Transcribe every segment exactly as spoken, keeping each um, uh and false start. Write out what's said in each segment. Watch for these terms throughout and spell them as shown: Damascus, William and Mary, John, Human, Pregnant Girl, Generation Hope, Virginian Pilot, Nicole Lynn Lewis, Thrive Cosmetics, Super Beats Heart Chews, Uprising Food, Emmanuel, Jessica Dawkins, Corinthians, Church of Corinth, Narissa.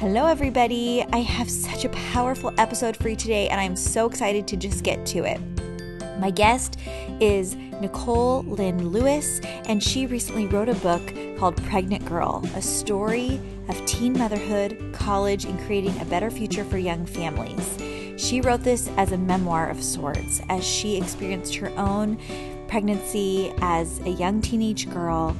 Hello everybody, I have such a powerful episode for you today and I'm so excited to just get to it. My guest is Nicole Lynn Lewis and she recently wrote a book called Pregnant Girl, a story of teen motherhood, college, and creating a better future for young families. She wrote this as a memoir of sorts as she experienced her own pregnancy as a young teenage girl,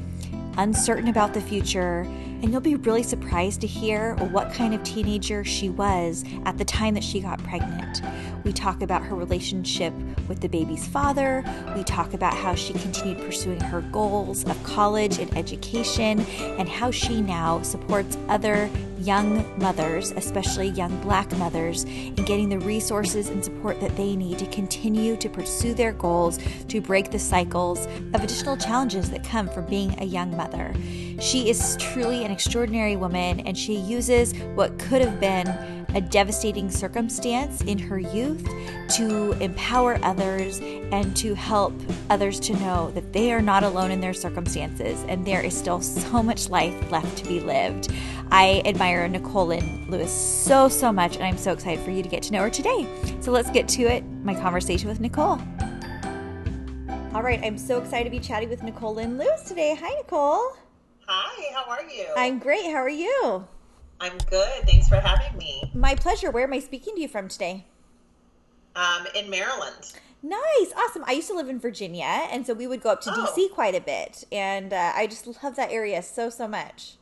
uncertain about the future, and you'll be really surprised to hear what kind of teenager she was at the time that she got pregnant. We talk about her relationship with the baby's father. We talk about how she continued pursuing her goals of college and education and how she now supports other young mothers, especially young Black mothers, in getting the resources and support that they need to continue to pursue their goals, to break the cycles of additional challenges that come from being a young mother. She is truly an extraordinary woman, and she uses what could have been a devastating circumstance in her youth to empower others and to help others to know that they are not alone in their circumstances and there is still so much life left to be lived. I admire Nicole Lynn Lewis so, so much, and I'm so excited for you to get to know her today. So let's get to it, my conversation with Nicole. All right, I'm so excited to be chatting with Nicole Lynn Lewis today. Hi, Nicole. Hi, how are you? I'm great. How are you? I'm good. Thanks for having me. My pleasure. Where am I speaking to you from today? Um, in Maryland. Nice. Awesome. I used to live in Virginia, and so we would go up to oh. D C quite a bit, and uh, I just love that area so, so much.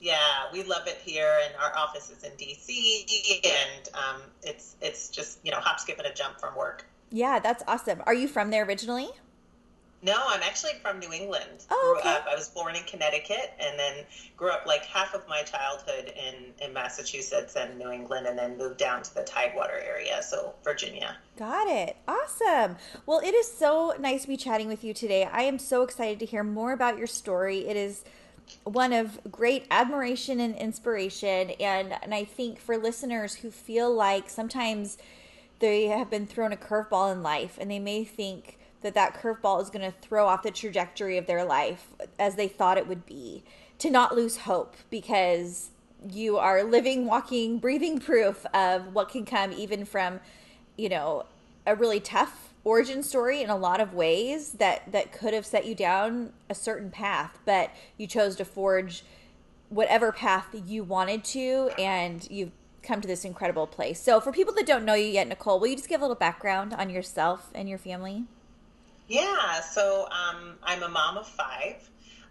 Yeah, we love it here, and our office is in D C, and um, it's it's just, you know, hop, skip, and a jump from work. Yeah, that's awesome. Are you from there originally? No, I'm actually from New England. Oh, okay. Grew up, I was born in Connecticut and then grew up like half of my childhood in, in Massachusetts and New England and then moved down to the Tidewater area, so Virginia. Got it. Awesome. Well, it is so nice to be chatting with you today. I am so excited to hear more about your story. It is one of great admiration and inspiration, and, and I think for listeners who feel like sometimes they have been thrown a curveball in life and they may think that that curveball is going to throw off the trajectory of their life as they thought it would be, to not lose hope because you are living, walking, breathing proof of what can come even from, you know, a really tough origin story in a lot of ways that, that could have set you down a certain path, but you chose to forge whatever path you wanted to, and you've come to this incredible place. So for people that don't know you yet, Nicole, will you just give a little background on yourself and your family? Yeah, so um, I'm a mom of five,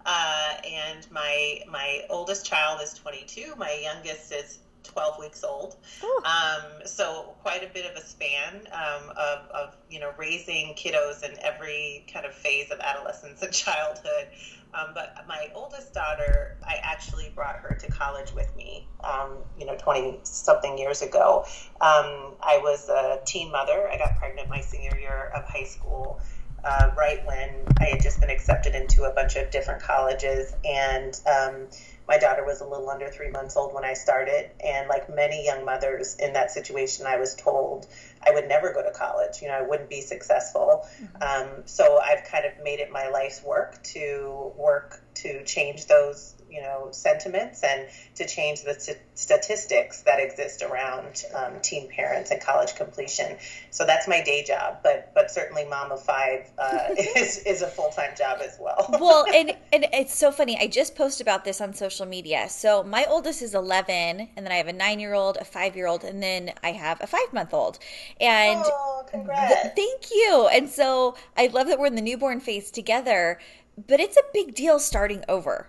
uh, and my my oldest child is twenty-two. My youngest is twelve weeks old. Um, so quite a bit of a span um, of, of you know raising kiddos in every kind of phase of adolescence and childhood. Um, but my oldest daughter, I actually brought her to college with me, um, you know, twenty-something years ago. Um, I was a teen mother. I got pregnant my senior year of high school. Uh, right when I had just been accepted into a bunch of different colleges, and um, my daughter was a little under three months old when I started, and like many young mothers in that situation, I was told I would never go to college, you know, I wouldn't be successful. Mm-hmm. Um, so I've kind of made it my life's work to work to change those, you know, sentiments and to change the st- statistics that exist around um, teen parents and college completion. So that's my day job, but but certainly mom of five uh, is is a full-time job as well. Well, and, and it's so funny. I just posted about this on social media. So my oldest is eleven, and then I have a nine-year-old, a five-year-old, and then I have a five-month-old. And oh, congrats. Th- thank you. And so I love that we're in the newborn phase together, but it's a big deal starting over,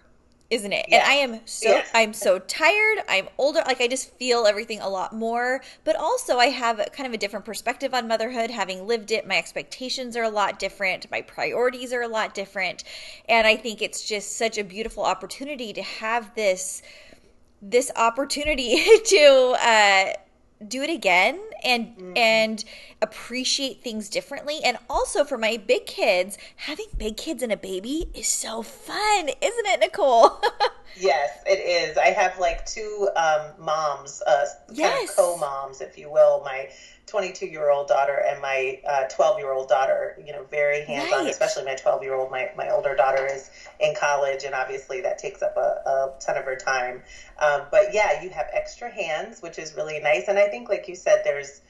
isn't it? Yeah. And I am so, yeah. I'm so tired. I'm older. Like I just feel everything a lot more, but also I have a, kind of a different perspective on motherhood. Having lived it, my expectations are a lot different. My priorities are a lot different. And I think it's just such a beautiful opportunity to have this, this opportunity to, uh, do it again and mm-hmm. and appreciate things differently. And also for my big kids, having big kids and a baby is so fun, isn't it, Nicole? Yes, it is. I have like two um, moms, uh, yes. kind of co-moms, if you will, my twenty-two-year-old daughter and my uh, twelve-year-old daughter, you know, very hands-on, right. especially my twelve-year-old. My, my older daughter is in college, and obviously that takes up a, a ton of her time. Um, but, yeah, you have extra hands, which is really nice. And I think, like you said, there's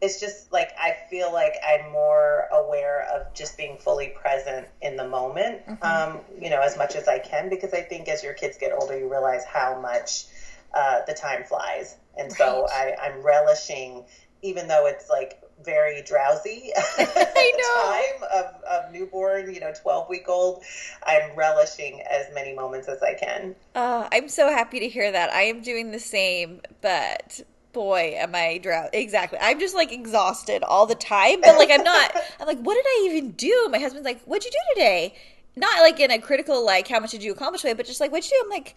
it's just like I feel like I'm more aware of just being fully present in the moment, mm-hmm. um, you know, as much as I can, because I think as your kids get older, you realize how much uh, the time flies. And right. so I, I'm relishing, even though it's like very drowsy I know. time of, of newborn, you know, twelve-week-old, I'm relishing as many moments as I can. Oh, I'm so happy to hear that. I am doing the same, but... boy, am I drowsy. Exactly. I'm just like exhausted all the time, but like I'm not, I'm like, what did I even do? My husband's like, what'd you do today? Not like in a critical, like, how much did you accomplish today, but just like, what'd you do? I'm like,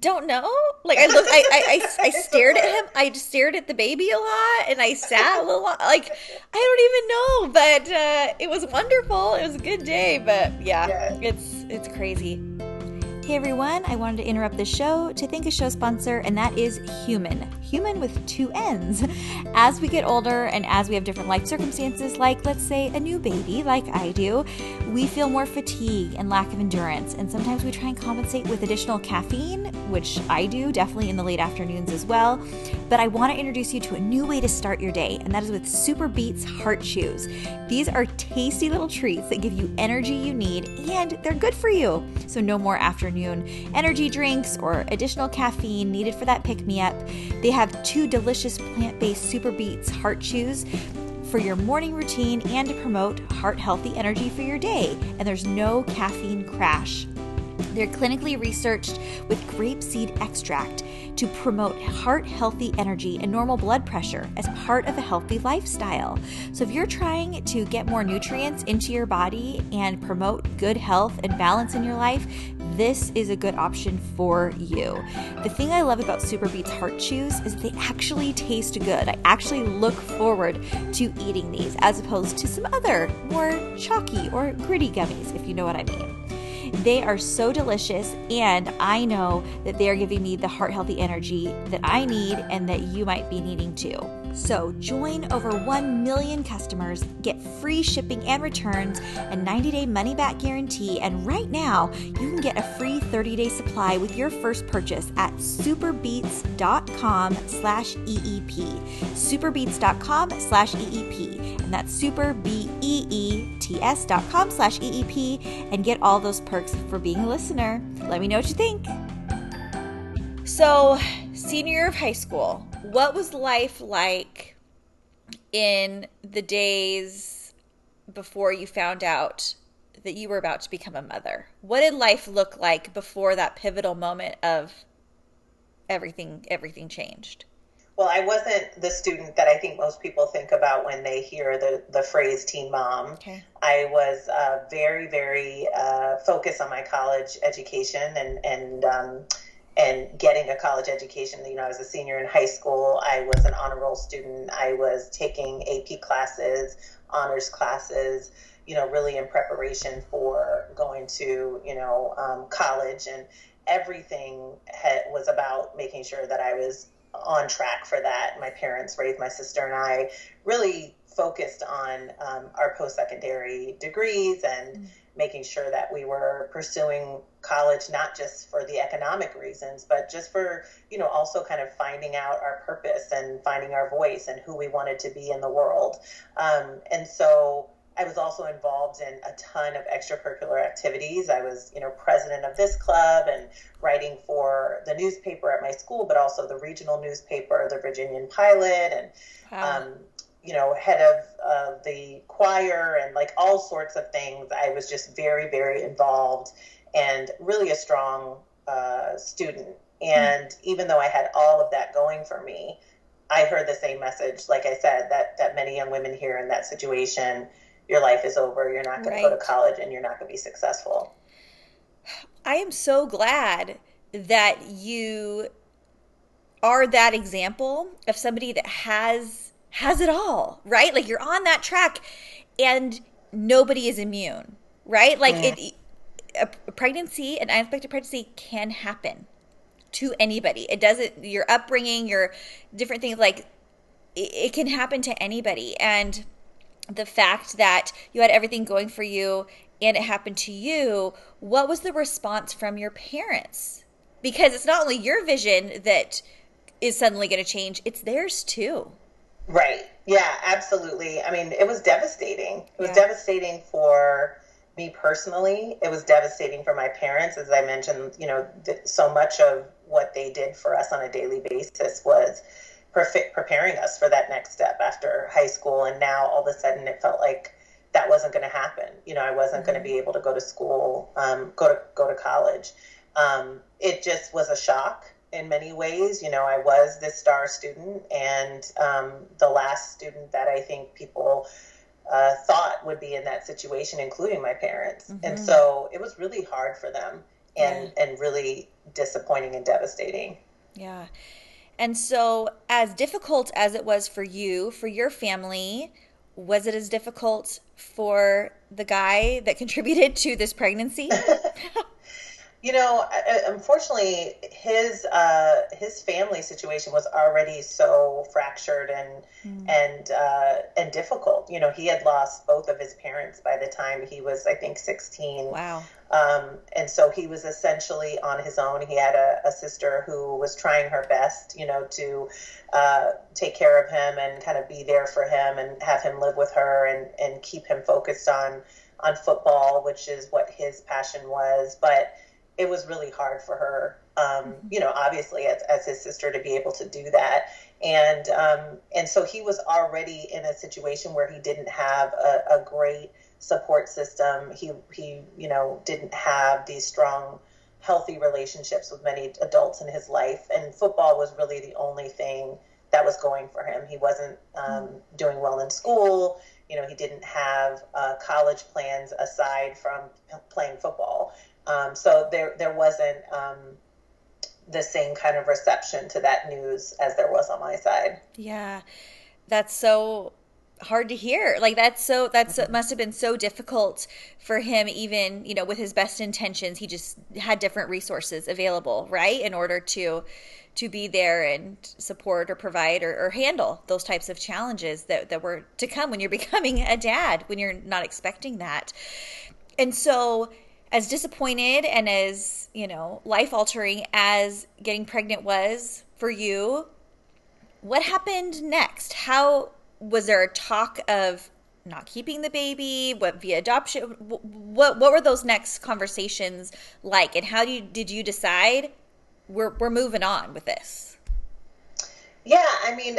don't know. Like I looked, I, I, I, I stared at him. I stared at the baby a lot and I sat a little lot. Like, I don't even know, but uh, it was wonderful. It was a good day, but yeah, yeah. it's, it's crazy. Hey everyone, I wanted to interrupt the show to thank a show sponsor, and that is Human. Human with two N's. As we get older and as we have different life circumstances, like let's say a new baby, like I do, we feel more fatigue and lack of endurance. And sometimes we try and compensate with additional caffeine, which I do definitely in the late afternoons as well. But I want to introduce you to a new way to start your day, and that is with Super Beats Heart Chews. These are tasty little treats that give you energy you need, and they're good for you. So no more afternoon energy drinks or additional caffeine needed for that pick-me-up. They have two delicious plant-based Super Beats Heart Chews for your morning routine and to promote heart-healthy energy for your day. And there's no caffeine crash. They're clinically researched with grapeseed extract to promote heart-healthy energy and normal blood pressure as part of a healthy lifestyle. So if you're trying to get more nutrients into your body and promote good health and balance in your life, this is a good option for you. The thing I love about Super Beats Heart Chews is they actually taste good. I actually look forward to eating these as opposed to some other more chalky or gritty gummies, if you know what I mean. They are so delicious, and I know that they are giving me the heart-healthy energy that I need and that you might be needing too. So join over one million customers, get free shipping and returns, a ninety-day money-back guarantee, and right now, you can get a free thirty-day supply with your first purchase at superbeats.com slash EEP. Superbeats.com slash EEP. And that's super, B E E T S dot com slash EEP, and get all those perks for being a listener. Let me know what you think. So, senior year of high school, what was life like in the days before you found out that you were about to become a mother? What did life look like before that pivotal moment of everything, everything changed? Well, I wasn't the student that I think most people think about when they hear the, the phrase teen mom. Okay. I was uh, very, very uh, focused on my college education and, and, um, and getting a college education. You know, I was a senior in high school. I was an honor roll student. I was taking A P classes, honors classes, you know, really in preparation for going to, you know, um, college, and everything had, was about making sure that I was on track for that. My parents raised my sister and I really focused on um, our post-secondary degrees and mm-hmm. making sure that we were pursuing college, not just for the economic reasons, but just for, you know, also kind of finding out our purpose and finding our voice and who we wanted to be in the world. Um, and so I was also involved in a ton of extracurricular activities. I was, you know, president of this club and writing for the newspaper at my school, but also the regional newspaper, the Virginian Pilot, and, wow. um, you know, head of uh, the choir, and like all sorts of things. I was just very, very involved and really a strong uh, student. And mm-hmm. even though I had all of that going for me, I heard the same message, like I said, that, that many young women hear in that situation. Your life is over. You're not going right. to go to college, and you're not going to be successful. I am so glad that you are that example of somebody that has has it all, right? Like, you're on that track and nobody is immune, right? Like, yeah. it, a pregnancy, an unexpected pregnancy can happen to anybody. It doesn't, your upbringing, your different things, like, it, it can happen to anybody. And the fact that you had everything going for you and it happened to you, what was the response from your parents? Because it's not only your vision that is suddenly going to change, it's theirs too. Right. Yeah, absolutely. I mean, it was devastating. It was yeah. devastating for me personally. It was devastating for my parents. As I mentioned, you know, so much of what they did for us on a daily basis was pre- preparing us for that next step after high school. And now all of a sudden it felt like that wasn't going to happen. You know, I wasn't mm-hmm. going to be able to go to school, um, go to, go to college. Um, it just was a shock in many ways. You know, I was this star student and um, the last student that I think people uh, thought would be in that situation, including my parents. Mm-hmm. And so it was really hard for them and, yeah. and really disappointing and devastating. Yeah. And so as difficult as it was for you, for your family, was it as difficult for the guy that contributed to this pregnancy? You know, unfortunately, his uh, his family situation was already so fractured and mm. and uh, and difficult. You know, he had lost both of his parents by the time he was, I think, sixteen. Wow. Um, and so he was essentially on his own. He had a, a sister who was trying her best, you know, to uh, take care of him and kind of be there for him and have him live with her and, and keep him focused on on football, which is what his passion was. But it was really hard for her, um, you know, obviously as, as his sister to be able to do that. And um, and so he was already in a situation where he didn't have a, a great support system. He, he, you know, didn't have these strong, healthy relationships with many adults in his life. And football was really the only thing that was going for him. He wasn't um, doing well in school. You know, he didn't have uh, college plans aside from playing football. Um, so there, there wasn't um, the same kind of reception to that news as there was on my side. Yeah, that's so hard to hear. Like that's so that's mm-hmm. so, must have been so difficult for him. Even you know, with his best intentions, he just had different resources available, right, in order to to be there and support or provide or, or handle those types of challenges that that were to come when you're becoming a dad, when you're not expecting that, and so. As disappointed and as, you know, life-altering as getting pregnant was for you, what happened next? How was there a talk of not keeping the baby, what via adoption? What what were those next conversations like, and how do you, did you decide we're we're moving on with this? Yeah, I mean,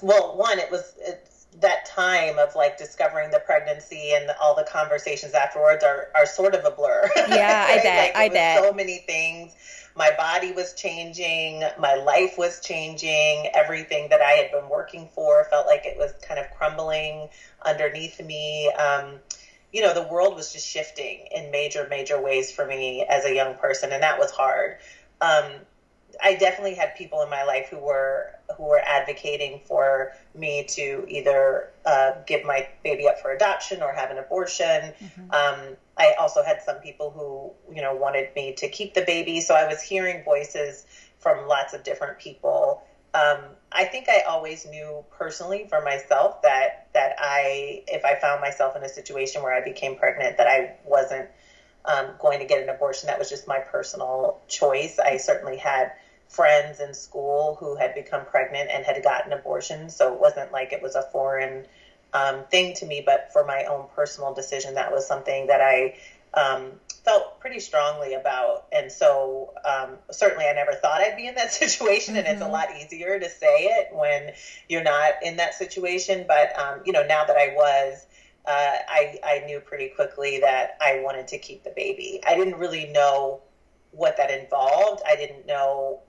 well, one, it was. It, that time of like discovering the pregnancy and all the conversations afterwards are, are sort of a blur. Yeah, right? I bet. Like, I bet. So many things. My body was changing. My life was changing. Everything that I had been working for felt like it was kind of crumbling underneath me. Um, you know, the world was just shifting in major, major ways for me as a young person. And that was hard. Um, I definitely had people in my life who were who were advocating for me to either uh, give my baby up for adoption or have an abortion. Mm-hmm. Um, I also had some people who, you know, wanted me to keep the baby. So I was hearing voices from lots of different people. Um, I think I always knew personally for myself that that I, if I found myself in a situation where I became pregnant, that I wasn't um, going to get an abortion. That was just my personal choice. I certainly had friends in school who had become pregnant and had gotten abortions. So it wasn't like it was a foreign um, thing to me, but for my own personal decision, that was something that I um, felt pretty strongly about. And so um, certainly I never thought I'd be in that situation. Mm-hmm. And it's a lot easier to say it when you're not in that situation. But, um, you know, now that I was, uh, I, I knew pretty quickly that I wanted to keep the baby. I didn't really know what that involved. I didn't know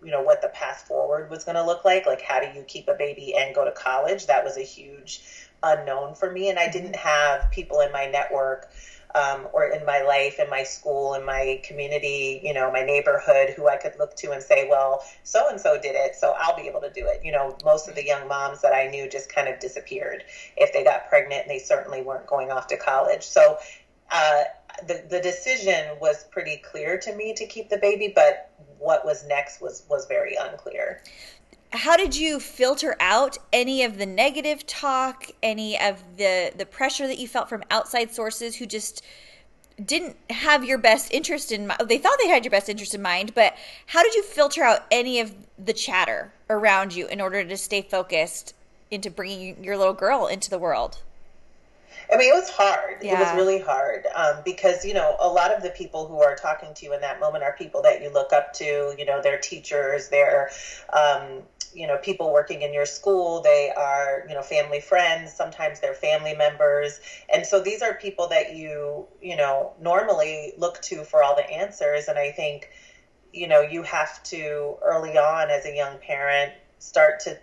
you know, what the path forward was going to look like. Like, how do you keep a baby and go to college? That was a huge unknown for me. And I didn't have people in my network um, or in my life, in my school, in my community, you know, my neighborhood, who I could look to and say, well, so-and-so did it, so I'll be able to do it. You know, most of the young moms that I knew just kind of disappeared if they got pregnant, and they certainly weren't going off to college. So uh, the, the decision was pretty clear to me to keep the baby, but what was next was, was very unclear. How did you filter out any of the negative talk, any of the, the pressure that you felt from outside sources who just didn't have your best interest in mind? They thought they had your best interest in mind, but how did you filter out any of the chatter around you in order to stay focused into bringing your little girl into the world? I mean, it was hard. Yeah. It was really hard um, because, you know, a lot of the people who are talking to you in that moment are people that you look up to. You know, they're teachers, they're, um, you know, people working in your school. They are, you know, family friends. Sometimes they're family members. And so these are people that you, you know, normally look to for all the answers. And I think, you know, you have to early on as a young parent start to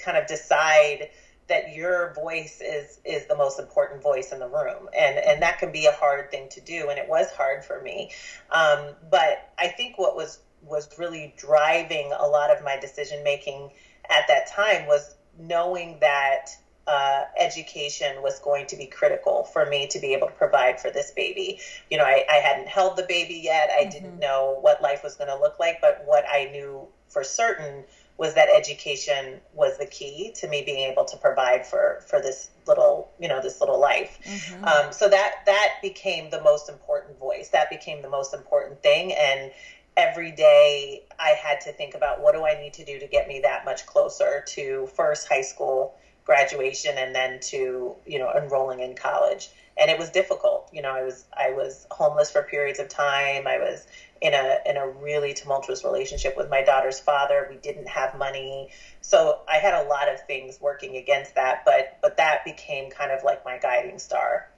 kind of decide that your voice is, is the most important voice in the room. And, and that can be a hard thing to do. And it was hard for me. Um, but I think what was, was really driving a lot of my decision-making at that time was knowing that uh, education was going to be critical for me to be able to provide for this baby. You know, I, I hadn't held the baby yet. I mm-hmm. didn't know what life was going to look like, but what I knew for certain was that education was the key to me being able to provide for, for this little, you know, this little life. Mm-hmm. Um, so that, that became the most important voice. That became the most important thing. And every day I had to think about, what do I need to do to get me that much closer to first high school graduation and then to, you know, enrolling in college. And it was difficult. You know, I was, I was homeless for periods of time. I was in a in a really tumultuous relationship with my daughter's father. We didn't have money. So I had a lot of things working against that, but but that became kind of like my guiding star.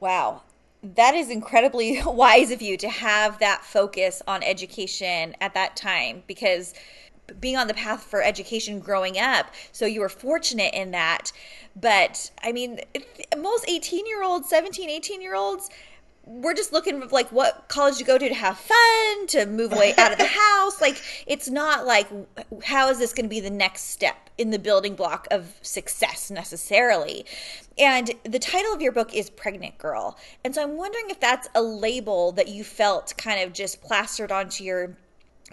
Wow. That is incredibly wise of you to have that focus on education at that time, because being on the path for education growing up, so you were fortunate in that. But I mean, most eighteen-year-olds, seventeen, eighteen-year-olds, we're just looking for like what college to go to to have fun, to move away out of the house. Like, it's not like, how is this going to be the next step in the building block of success necessarily? And the title of your book is Pregnant Girl. And so I'm wondering if that's a label that you felt kind of just plastered onto your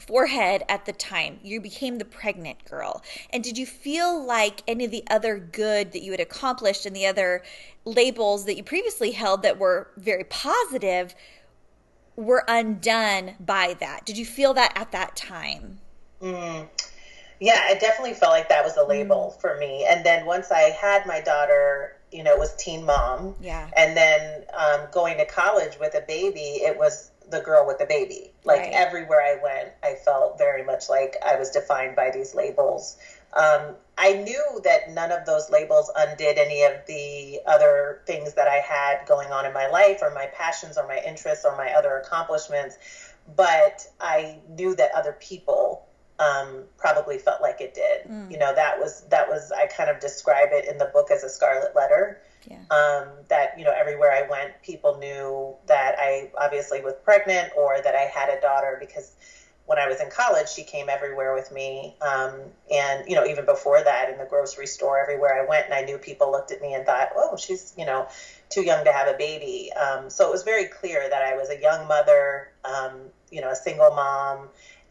forehead at the time. You became the pregnant girl. And did you feel like any of the other good that you had accomplished and the other labels that you previously held that were very positive were undone by that? Did you feel that at that time? Mm. Yeah, I definitely felt like that was a label mm. for me. And then once I had my daughter, you know, it was teen mom. Yeah. And then um, going to college with a baby, it was the girl with the baby. Like, right. Everywhere I went, I felt very much like I was defined by these labels. Um, I knew that none of those labels undid any of the other things that I had going on in my life, or my passions, or my interests, or my other accomplishments. But I knew that other people Um, probably felt like it did. Mm. You know, that was, that was, I kind of describe it in the book as a scarlet letter. Yeah. Um, that, you know, everywhere I went, people knew that I obviously was pregnant, or that I had a daughter, because when I was in college, she came everywhere with me. Um, and, you know, even before that, in the grocery store, everywhere I went, and I knew people looked at me and thought, oh, she's, you know, too young to have a baby. Um, so it was very clear that I was a young mother, um, you know, a single mom.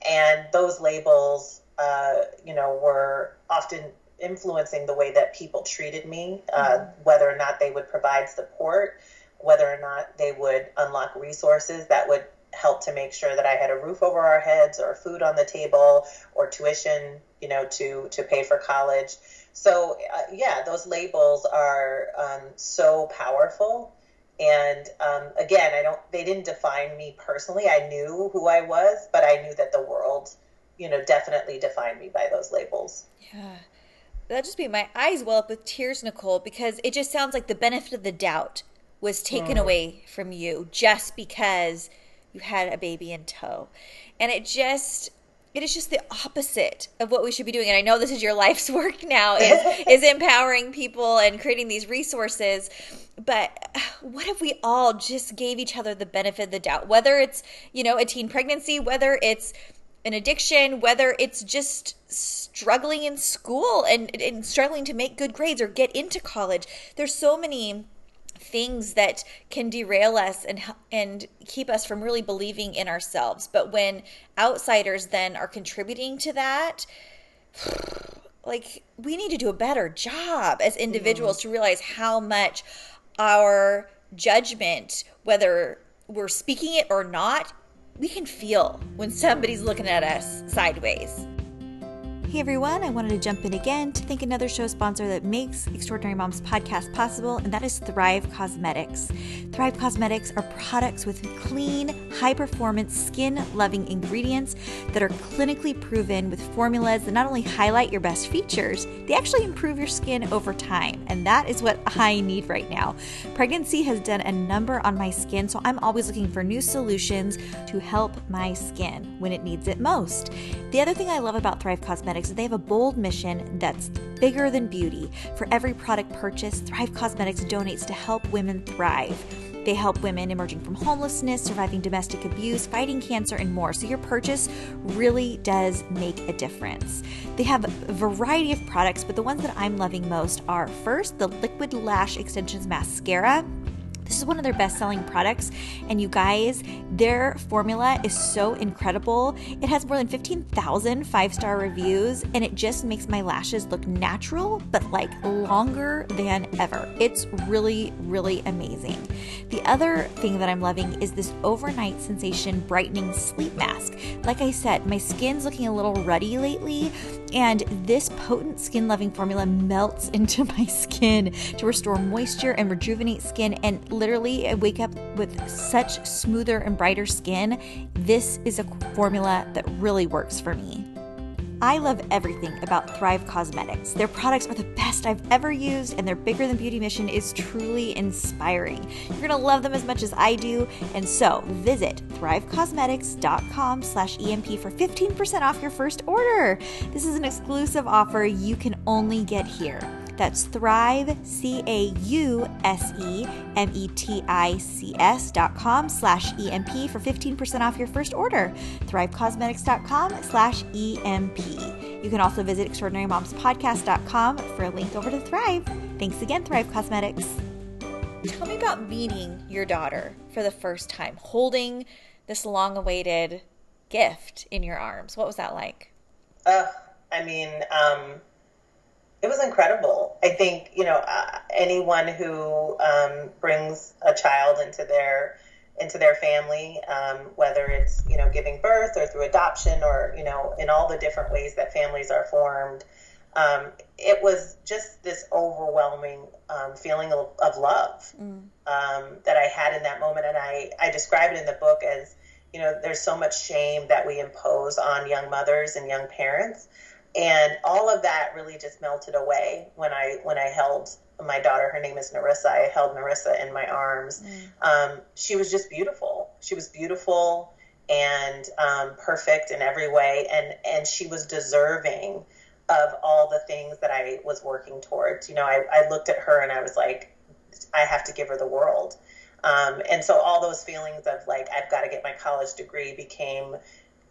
And those labels, uh, you know, were often influencing the way that people treated me, uh, mm-hmm. whether or not they would provide support, whether or not they would unlock resources that would help to make sure that I had a roof over our heads, or food on the table, or tuition, you know, to, to pay for college. So, uh, yeah, those labels are um, so powerful. And um, again, I don't, they didn't define me personally. I knew who I was, but I knew that the world, you know, definitely defined me by those labels. Yeah. That just made my eyes well up with tears, Nicole, because it just sounds like the benefit of the doubt was taken mm. away from you just because you had a baby in tow. And it just, It is just the opposite of what we should be doing. And I know this is your life's work now, is, is empowering people and creating these resources. But what if we all just gave each other the benefit of the doubt, whether it's, you know, a teen pregnancy, whether it's an addiction, whether it's just struggling in school and, and struggling to make good grades or get into college. There's so many things that can derail us and and keep us from really believing in ourselves. But when outsiders then are contributing to that, like, we need to do a better job as individuals mm. to realize how much our judgment, whether we're speaking it or not, we can feel when somebody's looking at us sideways. Hey everyone, I wanted to jump in again to thank another show sponsor that makes Extraordinary Moms podcast possible, and that is Thrive Cosmetics. Thrive Cosmetics are products with clean, high-performance, skin-loving ingredients that are clinically proven with formulas that not only highlight your best features, they actually improve your skin over time, and that is what I need right now. Pregnancy has done a number on my skin, so I'm always looking for new solutions to help my skin when it needs it most. The other thing I love about Thrive Cosmetics, they have a bold mission that's bigger than beauty. For every product purchase, Thrive Cosmetics donates to help women thrive. They help women emerging from homelessness, surviving domestic abuse, fighting cancer, and more. So your purchase really does make a difference. They have a variety of products, but the ones that I'm loving most are, first, the Liquid Lash Extensions Mascara. This is one of their best-selling products, and you guys, their formula is so incredible. It has more than fifteen thousand five-star reviews, and it just makes my lashes look natural, but like longer than ever. It's really, really amazing. The other thing that I'm loving is this Overnight Sensation Brightening Sleep Mask. Like I said, my skin's looking a little ruddy lately, and this potent skin-loving formula melts into my skin to restore moisture and rejuvenate skin, and literally, I wake up with such smoother and brighter skin. This is a formula that really works for me. I love everything about Thrive Cosmetics. Their products are the best I've ever used, and their Bigger Than Beauty mission is truly inspiring. You're gonna love them as much as I do, and so visit thrivecosmetics.com slash EMP for fifteen percent off your first order. This is an exclusive offer you can only get here. That's Thrive, C-A-U-S-E-M-E-T-I-C-S dot com slash E M P for fifteen percent off your first order. ThriveCosmetics.com slash EMP. You can also visit extraordinary moms podcast dot com for a link over to Thrive. Thanks again, Thrive Cosmetics. Tell me about meeting your daughter for the first time, holding this long-awaited gift in your arms. What was that like? Uh, I mean, um... It was incredible. I think, you know, uh, anyone who um, brings a child into their into their family, um, whether it's, you know, giving birth or through adoption or, you know, in all the different ways that families are formed, um, it was just this overwhelming um, feeling of, of love mm. um, that I had in that moment. And I, I describe it in the book as, you know, there's so much shame that we impose on young mothers and young parents. And all of that really just melted away when I when I held my daughter. Her name is Narissa. I held Narissa in my arms. Mm. Um, she was just beautiful. She was beautiful and um, perfect in every way. And, and she was deserving of all the things that I was working towards. You know, I, I looked at her and I was like, I have to give her the world. Um, and so all those feelings of like, I've got to get my college degree became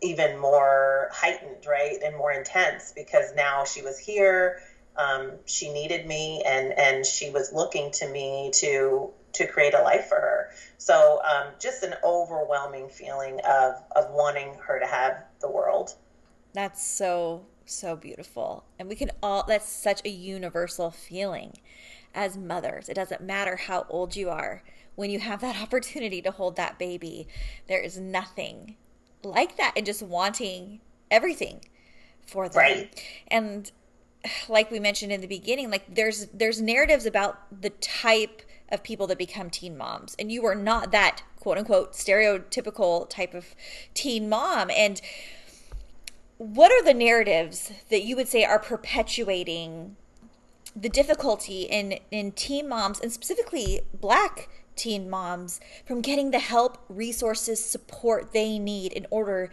even more heightened, right, and more intense, because now she was here, um, she needed me, and, and she was looking to me to to create a life for her. So um, just an overwhelming feeling of, of wanting her to have the world. That's so, so beautiful. And we can all, that's such a universal feeling as mothers. It doesn't matter how old you are. When you have that opportunity to hold that baby, there is nothing like that, and just wanting everything for them. Right. And like we mentioned in the beginning, like there's there's narratives about the type of people that become teen moms, and you are not that quote unquote stereotypical type of teen mom. And what are the narratives that you would say are perpetuating the difficulty in in teen moms, and specifically Black teen moms, from getting the help, resources, support they need in order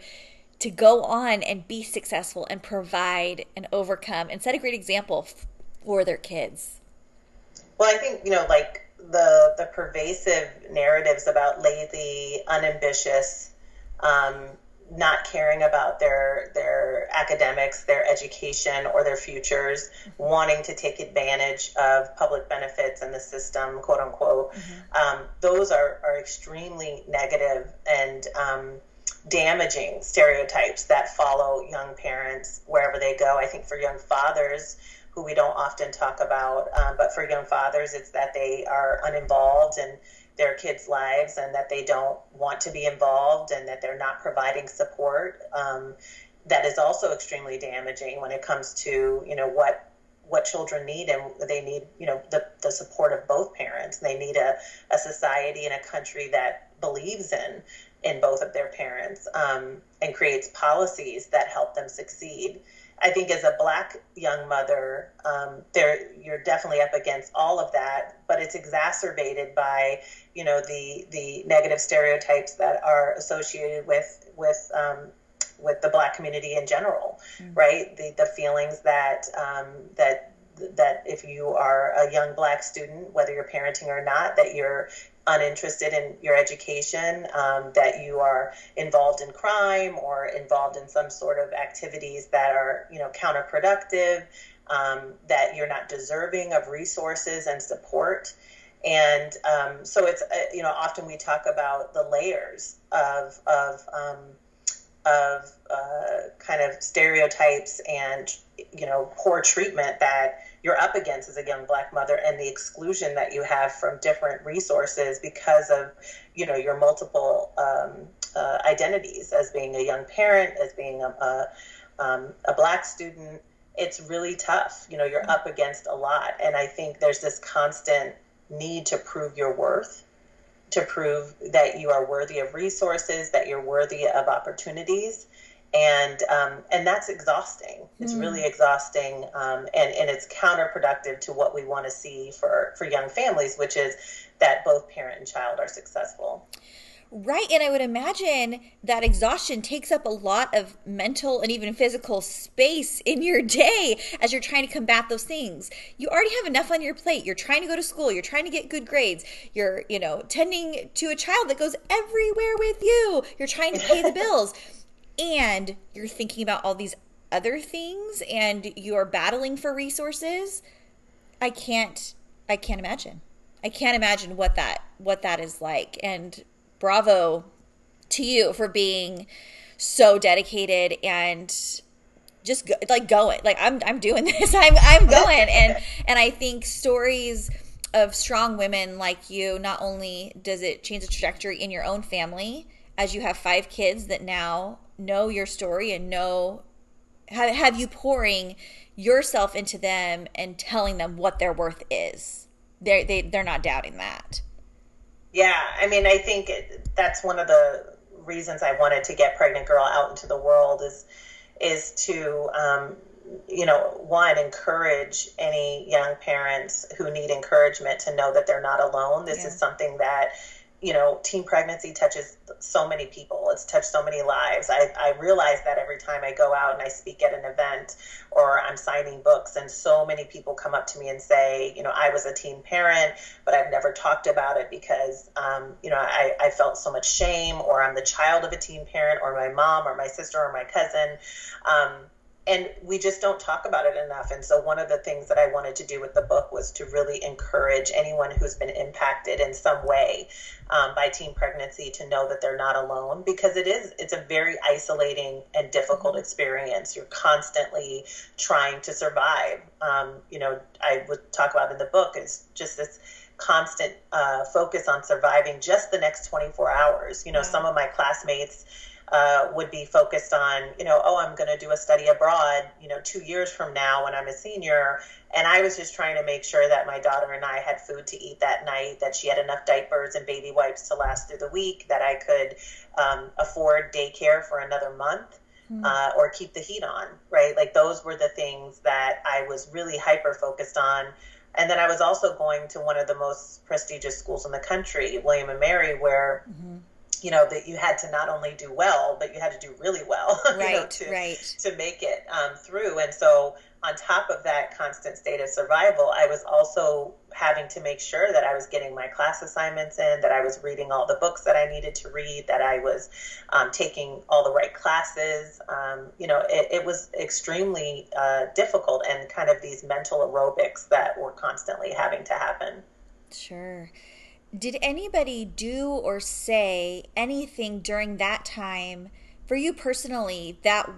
to go on and be successful and provide and overcome and set a great example for their kids? Well, I think, you know, like the the pervasive narratives about lazy, unambitious, um, not caring about their their academics, their education, or their futures, mm-hmm. wanting to take advantage of public benefits in the system, quote unquote, mm-hmm. um, those are, are extremely negative and um, damaging stereotypes that follow young parents wherever they go. I think for young fathers, who we don't often talk about, um, but for young fathers, it's that they are uninvolved in their kids' lives and that they don't want to be involved and that they're not providing support. Um, that is also extremely damaging when it comes to, you know, what what children need, and they need, you know, the, the support of both parents. They need a, a society and a country that believes in in both of their parents, um, and creates policies that help them succeed. I think as a Black young mother, um, there you're definitely up against all of that, but it's exacerbated by, you know, the the negative stereotypes that are associated with with um, with the Black community in general, mm-hmm. right? The the feelings that um, that that if you are a young Black student, whether you're parenting or not, that you're uninterested in your education, um, that you are involved in crime or involved in some sort of activities that are, you know, counterproductive, um, that you're not deserving of resources and support. And um, so it's, uh, you know, often we talk about the layers of, of, um, of uh, kind of stereotypes and, you know, poor treatment that you're up against as a young Black mother, and the exclusion that you have from different resources because of, you know, your multiple um, uh, identities as being a young parent, as being a, a, um, a Black student. It's really tough. You know, you're up against a lot. And I think there's this constant need to prove your worth, to prove that you are worthy of resources, that you're worthy of opportunities. And um, and that's exhausting. It's mm. really exhausting, um, and, and it's counterproductive to what we want to see for, for young families, which is that both parent and child are successful. Right, and I would imagine that exhaustion takes up a lot of mental and even physical space in your day as you're trying to combat those things. You already have enough on your plate. You're trying to go to school. You're trying to get good grades. You're, you know, tending to a child that goes everywhere with you. You're trying to pay the bills. And you're thinking about all these other things, and you're battling for resources. I can't, I can't imagine. I can't imagine what that, what that is like. And bravo to you for being so dedicated and just go, like going, like I'm, I'm doing this. I'm, I'm going. And, and I think stories of strong women like you, not only does it change the trajectory in your own family, as you have five kids that now know your story and know, have, have you pouring yourself into them and telling them what their worth is. They're, they, they're not doubting that. Yeah. I mean, I think it, that's one of the reasons I wanted to get Pregnant Girl out into the world is, is to, um, you know, one, encourage any young parents who need encouragement to know that they're not alone. This yeah. is something that, you know, teen pregnancy touches so many people. It's touched so many lives. I, I realize that every time I go out and I speak at an event or I'm signing books, and so many people come up to me and say, you know, I was a teen parent, but I've never talked about it because, um, you know, I, I felt so much shame, or I'm the child of a teen parent, or my mom or my sister or my cousin. Um, and we just don't talk about it enough. And so one of the things that I wanted to do with the book was to really encourage anyone who's been impacted in some way um, by teen pregnancy to know that they're not alone, because it is, it's a very isolating and difficult experience. You're constantly trying to survive. Um, you know, I would talk about in the book is just this constant uh, focus on surviving just the next twenty-four hours. You know, mm-hmm. some of my classmates Uh, would be focused on, you know, oh, I'm going to do a study abroad, you know, two years from now when I'm a senior. And I was just trying to make sure that my daughter and I had food to eat that night, that she had enough diapers and baby wipes to last through the week, that I could um, afford daycare for another month mm-hmm. uh, or keep the heat on, right? Like those were the things that I was really hyper focused on. And then I was also going to one of the most prestigious schools in the country, William and Mary, where mm-hmm. you know, that you had to not only do well, but you had to do really well, right, you know, to, right. to make it um, through. And so on top of that constant state of survival, I was also having to make sure that I was getting my class assignments in, that I was reading all the books that I needed to read, that I was um, taking all the right classes. Um, you know, it, it was extremely uh, difficult, and kind of these mental aerobics that were constantly having to happen. Sure. Did anybody do or say anything during that time for you personally that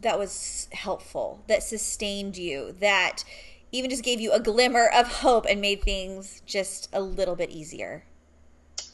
that was helpful, that sustained you, that even just gave you a glimmer of hope and made things just a little bit easier?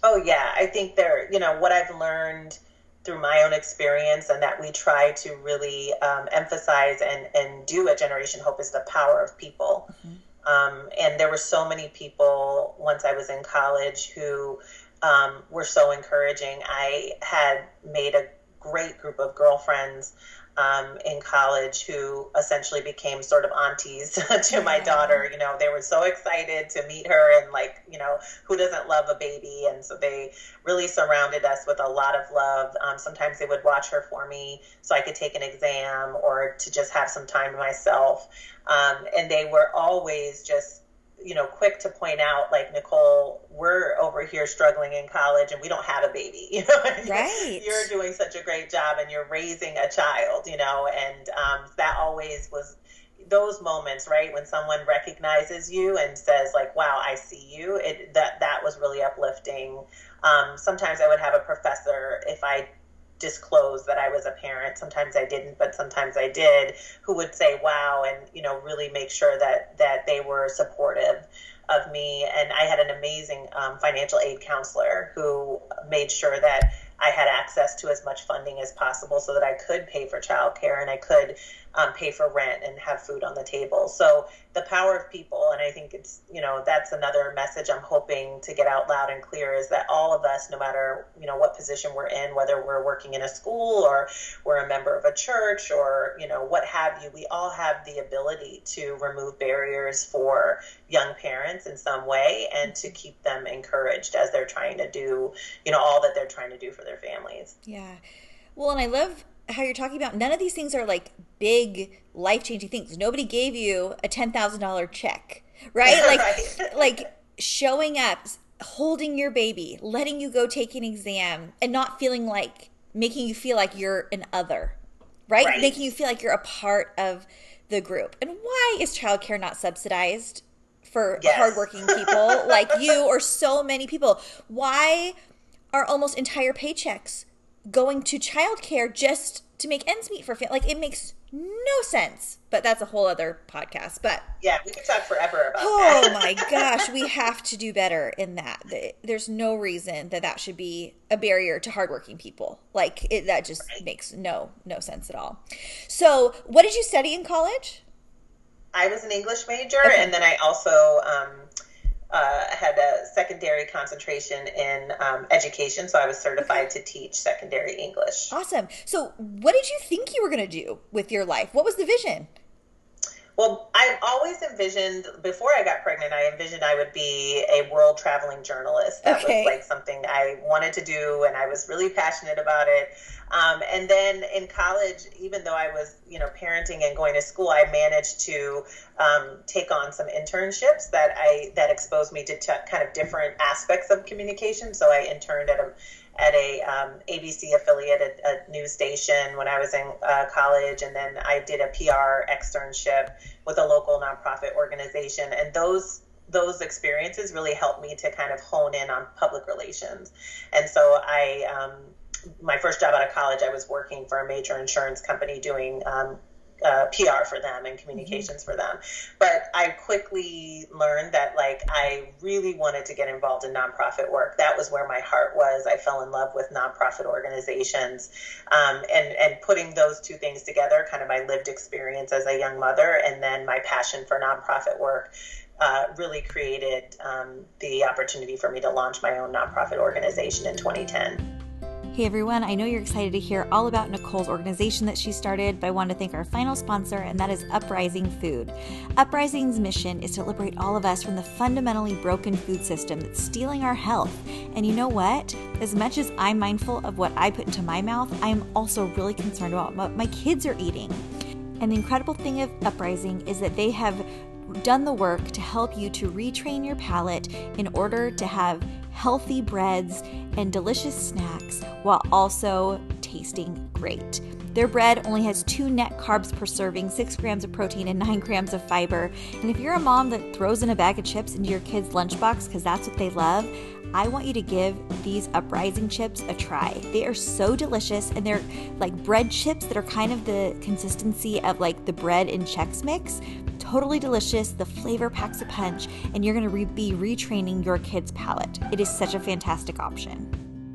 Oh, yeah. I think there, you know, what I've learned through my own experience, and that we try to really um, emphasize and, and do at Generation Hope, is the power of people. Mm-hmm. Um, and there were so many people once I was in college who um, were so encouraging. I had made a great group of girlfriends um, in college who essentially became sort of aunties to my daughter. You know, they were so excited to meet her, and like, you know, who doesn't love a baby? And so they really surrounded us with a lot of love. Um, sometimes they would watch her for me so I could take an exam or to just have some time to myself. Um, and they were always just, you know, quick to point out, like, Nicole, we're over here struggling in college and we don't have a baby, you know, right. You're doing such a great job and you're raising a child, you know, and um, that always was those moments, right, when someone recognizes you and says, like, wow, I see you, it, that, that was really uplifting. Um, sometimes I would have a professor, if I disclosed that I was a parent, sometimes I didn't, but sometimes I did, who would say, wow, and, you know, really make sure that, that they were supportive of me. And I had an amazing um, financial aid counselor who made sure that I had access to as much funding as possible so that I could pay for childcare and I could um, pay for rent and have food on the table. So the power of people, and I think it's, you know, that's another message I'm hoping to get out loud and clear, is that all of us, no matter, you know, what position we're in, whether we're working in a school or we're a member of a church or, you know, what have you, we all have the ability to remove barriers for young parents in some way and to keep them encouraged as they're trying to do, you know, all that they're trying to do for their families. Yeah. Well, and I love how you're talking about none of these things are like big life-changing things. Nobody gave you a ten thousand dollars check, right? Like, right. like showing up, holding your baby, letting you go take an exam and not feeling like, making you feel like you're an other, right? right? Making you feel like you're a part of the group. And why is childcare not subsidized for yes. hardworking people like you or so many people? Why are almost entire paychecks going to childcare just to make ends meet for family? Like, it makes no sense, but that's a whole other podcast. But yeah, we could talk forever about oh that. Oh my gosh, we have to do better in that. There's no reason that that should be a barrier to hardworking people. Like, it, that just right. makes no, no sense at all. So what did you study in college? I was an English major, okay. and then I also um, Uh, had a secondary concentration in um, education, so I was certified okay. to teach secondary English. Awesome. So what did you think you were going to do with your life? What was the vision? Well, I always envisioned, before I got pregnant, I envisioned I would be a world traveling journalist. That okay. was like something I wanted to do, and I was really passionate about it. Um, and then in college, even though I was, you know, parenting and going to school, I managed to um, take on some internships that I that exposed me to t- kind of different aspects of communication. So I interned at a at a um, A B C affiliate at a news station when I was in uh, college. And then I did a P R externship with a local nonprofit organization. And those those experiences really helped me to kind of hone in on public relations. And so I, um, my first job out of college, I was working for a major insurance company doing um, uh, P R for them and communications mm-hmm. for them. But I quickly learned that, like, I really wanted to get involved in nonprofit work. That was where my heart was. I fell in love with nonprofit organizations. Um, and, and putting those two things together, kind of my lived experience as a young mother and then my passion for nonprofit work, uh, really created um, the opportunity for me to launch my own nonprofit organization in twenty ten. Hey everyone, I know you're excited to hear all about Nicole's organization that she started, but I want to thank our final sponsor, and that is Uprising Food. Uprising's mission is to liberate all of us from the fundamentally broken food system that's stealing our health. And you know what? As much as I'm mindful of what I put into my mouth, I am also really concerned about what my kids are eating. And the incredible thing of Uprising is that they have done the work to help you to retrain your palate in order to have healthy breads and delicious snacks while also tasting great. Their bread only has two net carbs per serving, six grams of protein and nine grams of fiber. And if you're a mom that throws in a bag of chips into your kid's lunchbox because that's what they love, I want you to give these Uprising chips a try. They are so delicious, and they're like bread chips that are kind of the consistency of like the bread and Chex Mix. Totally delicious, the flavor packs a punch, and you're gonna re- be retraining your kid's palate. It is such a fantastic option.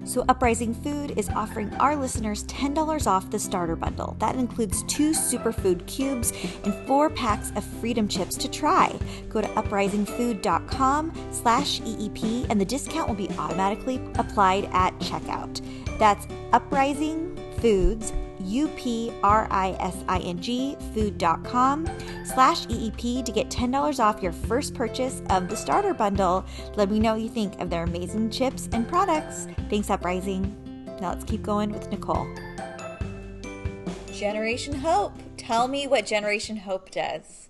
So Uprising Food is offering our listeners ten dollars off the starter bundle. That includes two superfood cubes and four packs of Freedom Chips to try. Go to uprising food dot com slash E E P and the discount will be automatically applied at checkout. That's Uprising Foods, U P R I S I N G, food dot com slash E E P to get ten dollars off your first purchase of the starter bundle. Let me know what you think of their amazing chips and products. Thanks, Uprising. Now let's keep going with Nicole. Generation Hope. Tell me what Generation Hope does.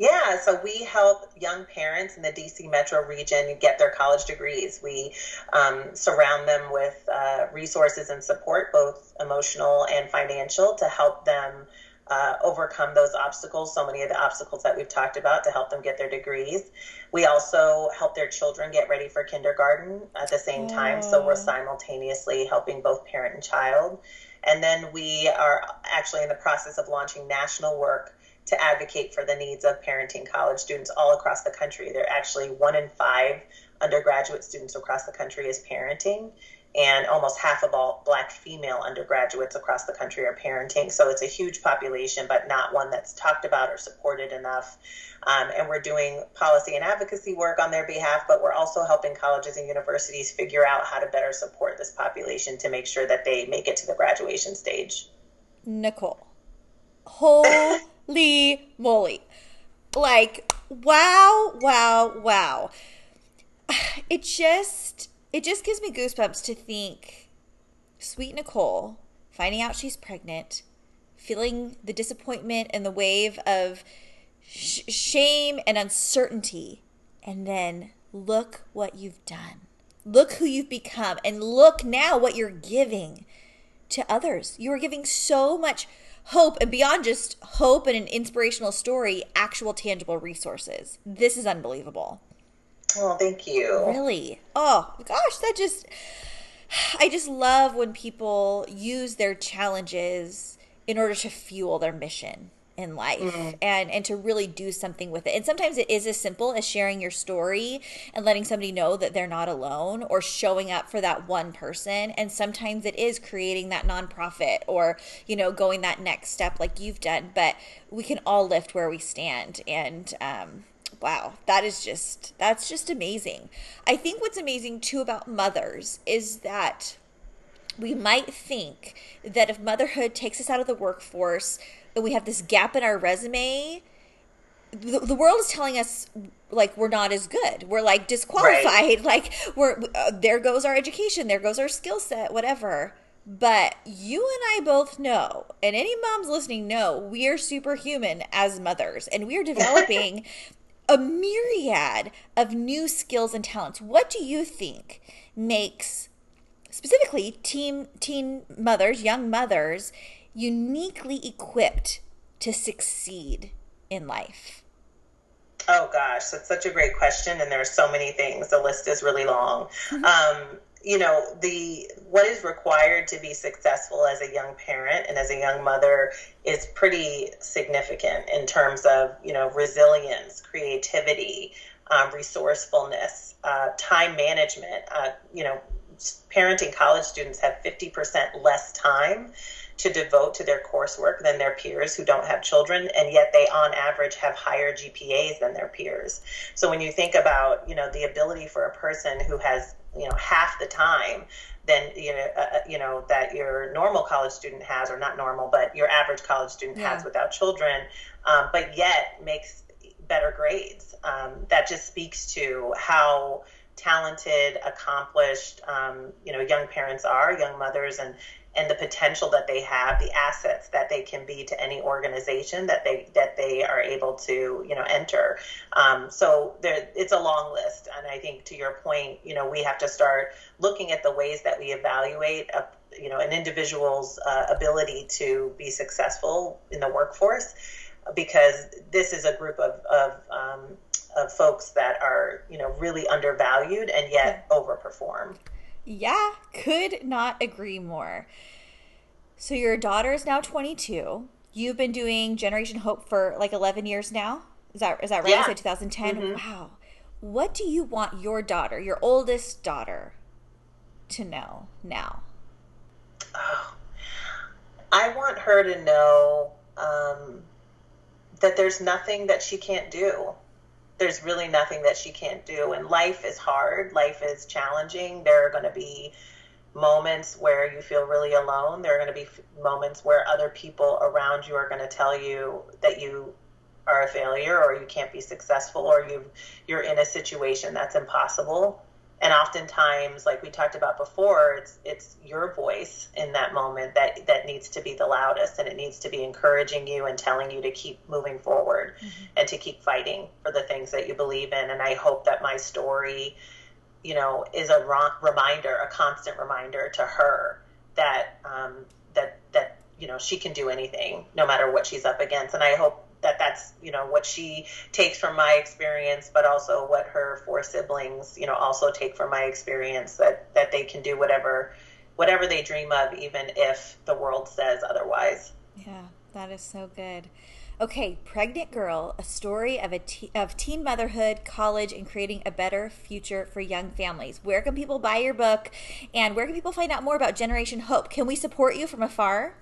Yeah, so we help young parents in the D C metro region get their college degrees. We um, surround them with uh, resources and support, both emotional and financial, to help them uh, overcome those obstacles, so many of the obstacles that we've talked about, to help them get their degrees. We also help their children get ready for kindergarten at the same time, so we're simultaneously helping both parent and child. And then we are actually in the process of launching national work to advocate for the needs of parenting college students all across the country. They're actually one in five undergraduate students across the country is parenting, and almost half of all Black female undergraduates across the country are parenting. So it's a huge population, but not one that's talked about or supported enough. Um, and we're doing policy and advocacy work on their behalf, but we're also helping colleges and universities figure out how to better support this population to make sure that they make it to the graduation stage. Nicole. Whole... Holy moly. Like, wow, wow, wow. It just, it just gives me goosebumps to think sweet Nicole finding out she's pregnant, feeling the disappointment and the wave of sh- shame and uncertainty. And then look what you've done. Look who you've become. And look now what you're giving to others. You are giving so much hope, and beyond just hope and an inspirational story, actual tangible resources. This is unbelievable. Oh, thank you. Really? Oh, gosh, that just, I just love when people use their challenges in order to fuel their mission in life, mm-hmm. and, and to really do something with it. And sometimes it is as simple as sharing your story and letting somebody know that they're not alone, or showing up for that one person. And sometimes it is creating that nonprofit, or, you know, going that next step like you've done. But we can all lift where we stand. And um, wow, that is just, that's just amazing. I think what's amazing too about mothers is that we might think that if motherhood takes us out of the workforce, we have this gap in our resume, the, the world is telling us like we're not as good, we're like disqualified, right. like we're uh, there goes our education, there goes our skill set, whatever. But you and I both know, and any moms listening know, we're superhuman as mothers, and we're developing a myriad of new skills and talents. What do you think makes specifically teen teen mothers, young mothers, uniquely equipped to succeed in life? Oh gosh, that's such a great question, and there are so many things. The list is really long. Mm-hmm. Um, you know, the what is required to be successful as a young parent and as a young mother is pretty significant in terms of, you know, resilience, creativity, um, resourcefulness, uh, time management. Uh, you know, parenting college students have fifty percent less time to devote to their coursework than their peers who don't have children, and yet they on average have higher G P As than their peers. So when you think about, you know, the ability for a person who has you know, half the time than, you know, uh, you know, that your normal college student has, or not normal, but your average college student yeah. has without children, um, but yet makes better grades. Um, that just speaks to how talented, accomplished, um, you know, young parents are, young mothers, and, and the potential that they have, the assets that they can be to any organization that they that they are able to, you know, enter. Um, so there, it's a long list. And I think, to your point, you know, we have to start looking at the ways that we evaluate, a, you know, an individual's uh, ability to be successful in the workforce, because this is a group of, of, um, of folks that are, you know, really undervalued and yet overperform. Yeah, could not agree more. So your daughter is now twenty-two. You've been doing Generation Hope for like eleven years now. Is that is that right? Yeah. You said two thousand ten. Mm-hmm. Wow. What do you want your daughter, your oldest daughter, to know now? Oh, I want her to know um, that there's nothing that she can't do. There's really nothing that she can't do. And life is hard. Life is challenging. There are going to be moments where you feel really alone. There are going to be moments where other people around you are going to tell you that you are a failure, or you can't be successful, or you you're in a situation that's impossible. And oftentimes, like we talked about before, it's it's your voice in that moment that, that needs to be the loudest, and it needs to be encouraging you and telling you to keep moving forward mm-hmm. and to keep fighting for the things that you believe in. And I hope that my story, you know, is a reminder, a constant reminder to her that um, that that you know she can do anything, no matter what she's up against. And I hope that that's, you know, what she takes from my experience, but also what her four siblings, you know, also take from my experience, that, that they can do whatever, whatever they dream of, even if the world says otherwise. Yeah, that is so good. Okay. Pregnant Girl, a story of a te- of teen motherhood, college, and creating a better future for young families. Where can people buy your book, and where can people find out more about Generation Hope? Can we support you from afar?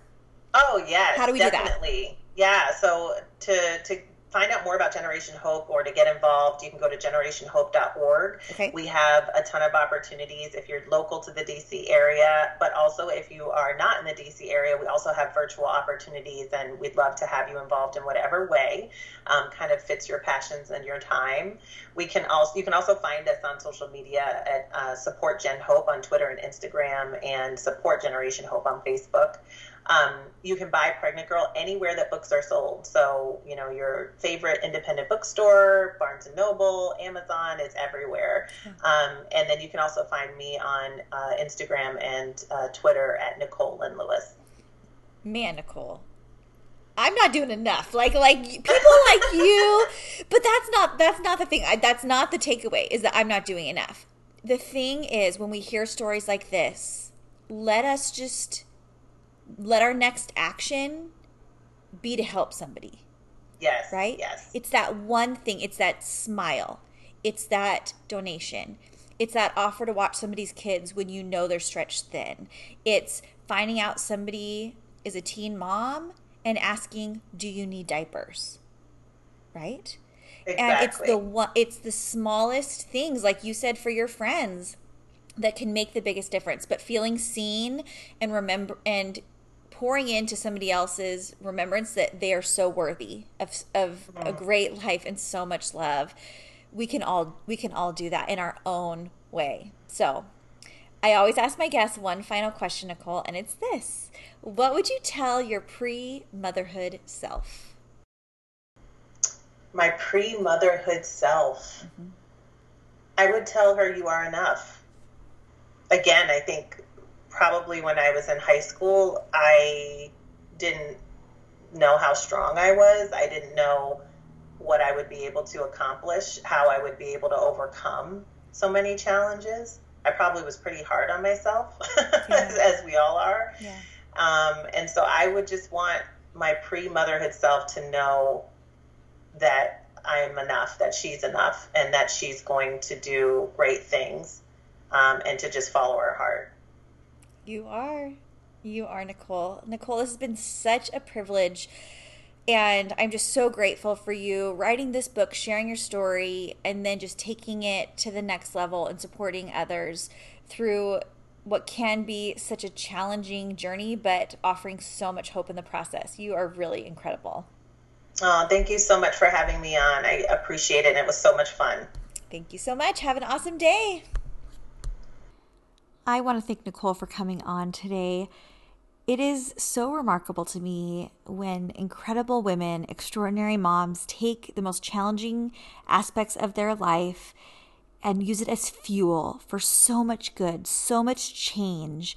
Oh yes. How do we definitely. do that? Yeah, so to to find out more about Generation Hope, or to get involved, you can go to generation hope dot org. Okay. We have a ton of opportunities if you're local to the D C area, but also if you are not in the D C area, we also have virtual opportunities, and we'd love to have you involved in whatever way um, kind of fits your passions and your time. We can also you can also find us on social media at uh, Support Gen Hope on Twitter and Instagram, and Support Generation Hope on Facebook. Um, you can buy Pregnant Girl anywhere that books are sold. So, you know, your favorite independent bookstore, Barnes and Noble, Amazon, it's everywhere. Um, and then you can also find me on uh, Instagram and uh, Twitter at Nicole Lynn Lewis. Man, Nicole, I'm not doing enough. Like, like people like you, but that's not, that's not the thing. I, that's not the takeaway, is that I'm not doing enough. The thing is, when we hear stories like this, let us just... let our next action be to help somebody. Yes. Right? Yes. It's that one thing. It's that smile. It's that donation. It's that offer to watch somebody's kids when you know they're stretched thin. It's finding out somebody is a teen mom and asking, do you need diapers? Right? Exactly. And it's the one, it's the smallest things, like you said, for your friends, that can make the biggest difference. But feeling seen and remember and pouring into somebody else's remembrance that they are so worthy of of mm-hmm. a great life and so much love. We can all we can all do that in our own way. So I always ask my guests one final question, Nicole, and it's this. What would you tell your pre-motherhood self? My pre-motherhood self? Mm-hmm. I would tell her you are enough. Again, I think probably when I was in high school, I didn't know how strong I was. I didn't know what I would be able to accomplish, how I would be able to overcome so many challenges. I probably was pretty hard on myself, yeah. as, as we all are. Yeah. Um, and so I would just want my pre-motherhood self to know that I'm enough, that she's enough, and that she's going to do great things. Um, and to just follow her heart. You are. You are, Nicole. Nicole, this has been such a privilege And I'm just so grateful for you writing this book, sharing your story, and then just taking it to the next level and supporting others through what can be such a challenging journey, but offering so much hope in the process. You are really incredible. Oh, thank you so much for having me on. I appreciate it. It was so much fun. Thank you so much. Have an awesome day. I want to thank Nicole for coming on today. It is so remarkable to me when incredible women, extraordinary moms, take the most challenging aspects of their life and use it as fuel for so much good, so much change.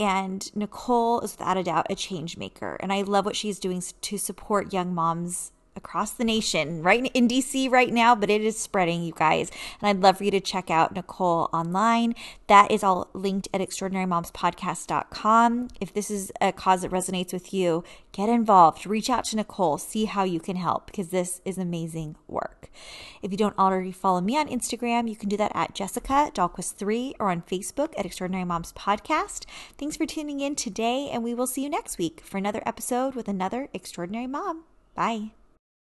And Nicole is without a doubt a change maker. And I love what she's doing to support young moms across the nation, right in D C right now, but it is spreading, you guys. And I'd love for you to check out Nicole online. That is all linked at extraordinary moms podcast dot com. If this is a cause that resonates with you, get involved, reach out to Nicole, see how you can help, because this is amazing work. If you don't already follow me on Instagram, you can do that at Jessica Dawkins three or on Facebook at Extraordinary Moms Podcast. Thanks for tuning in today, and we will see you next week for another episode with another extraordinary mom. Bye.